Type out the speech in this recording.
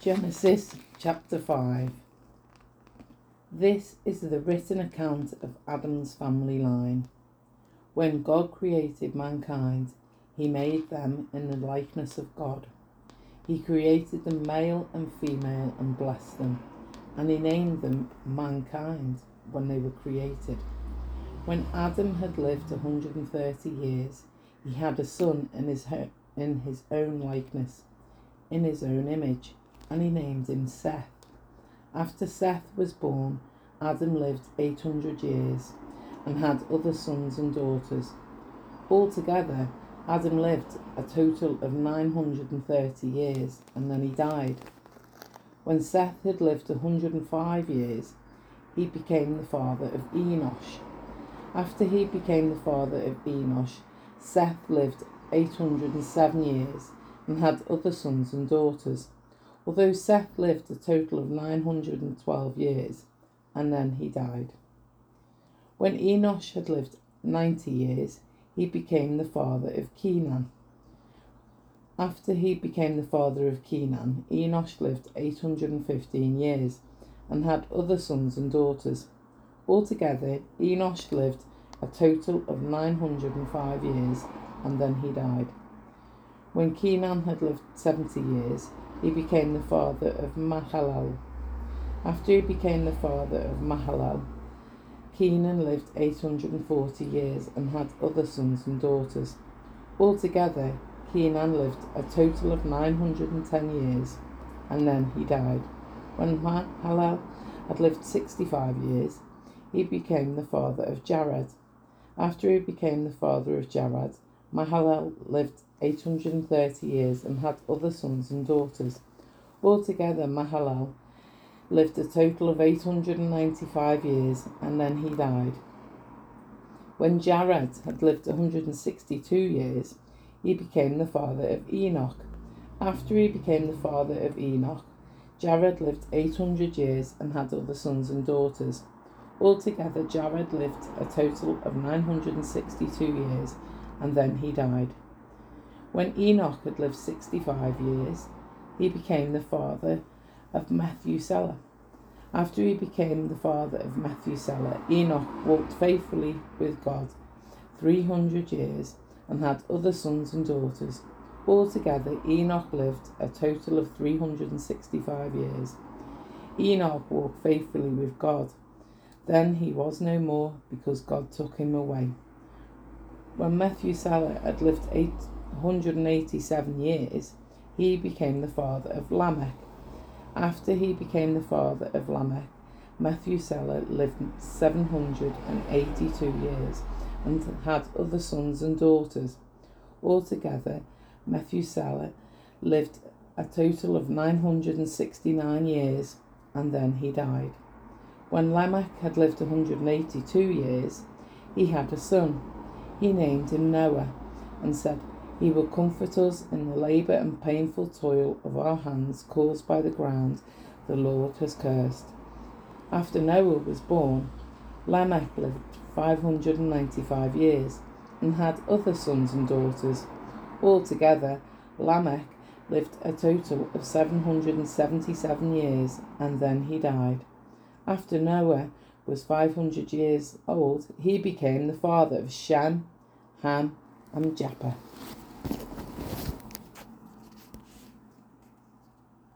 Genesis chapter 5. This is the written account of Adam's family line. When God created mankind, he made them in the likeness of God. He created them male and female and blessed them, and he named them mankind when they were created. When Adam had lived 130 years, he had a son in his own likeness, in his own image, and he named him Seth. After Seth was born, Adam lived 800 years and had other sons and daughters. Altogether, Adam lived a total of 930 years, and then he died. When Seth had lived 105 years, he became the father of Enosh. After he became the father of Enosh, Seth lived 807 years and had other sons and daughters. Although Seth lived a total of 912 years, and then he died. When Enosh had lived 90 years, he became the father of Kenan. After he became the father of Kenan, Enosh lived 815 years and had other sons and daughters. Altogether, Enosh lived a total of 905 years, and then he died. When Kenan had lived 70 years, he became the father of Mahalal. After he became the father of Mahalal, Kenan lived 840 years and had other sons and daughters. Altogether, Kenan lived a total of 910 years, and then he died. When Mahalal had lived 65 years, he became the father of Jared. After he became the father of Jared, Mahalal lived 830 years and had other sons and daughters. Altogether, Mahalal lived a total of 895 years, and then he died. When Jared had lived 162 years, he became the father of Enoch. After he became the father of Enoch, Jared lived 800 years and had other sons and daughters. Altogether, Jared lived a total of 962 years, and then he died. When Enoch had lived 65 years, he became the father of Methuselah. After he became the father of Methuselah, Enoch walked faithfully with God 300 years and had other sons and daughters. Altogether, Enoch lived a total of 365 years. Enoch walked faithfully with God. Then he was no more, because God took him away. When Methuselah had lived 187 years, he became the father of Lamech. After he became the father of Lamech, Methuselah lived 782 years and had other sons and daughters. Altogether, Methuselah lived a total of 969 years, and then he died. When Lamech had lived 182 years, he had a son. He named him Noah and said, "He will comfort us in the labour and painful toil of our hands caused by the ground the Lord has cursed." After Noah was born, Lamech lived 595 years and had other sons and daughters. Altogether, Lamech lived a total of 777 years, and then he died. After Noah was 500 years old, he became the father of Shem, Ham, and Japheth.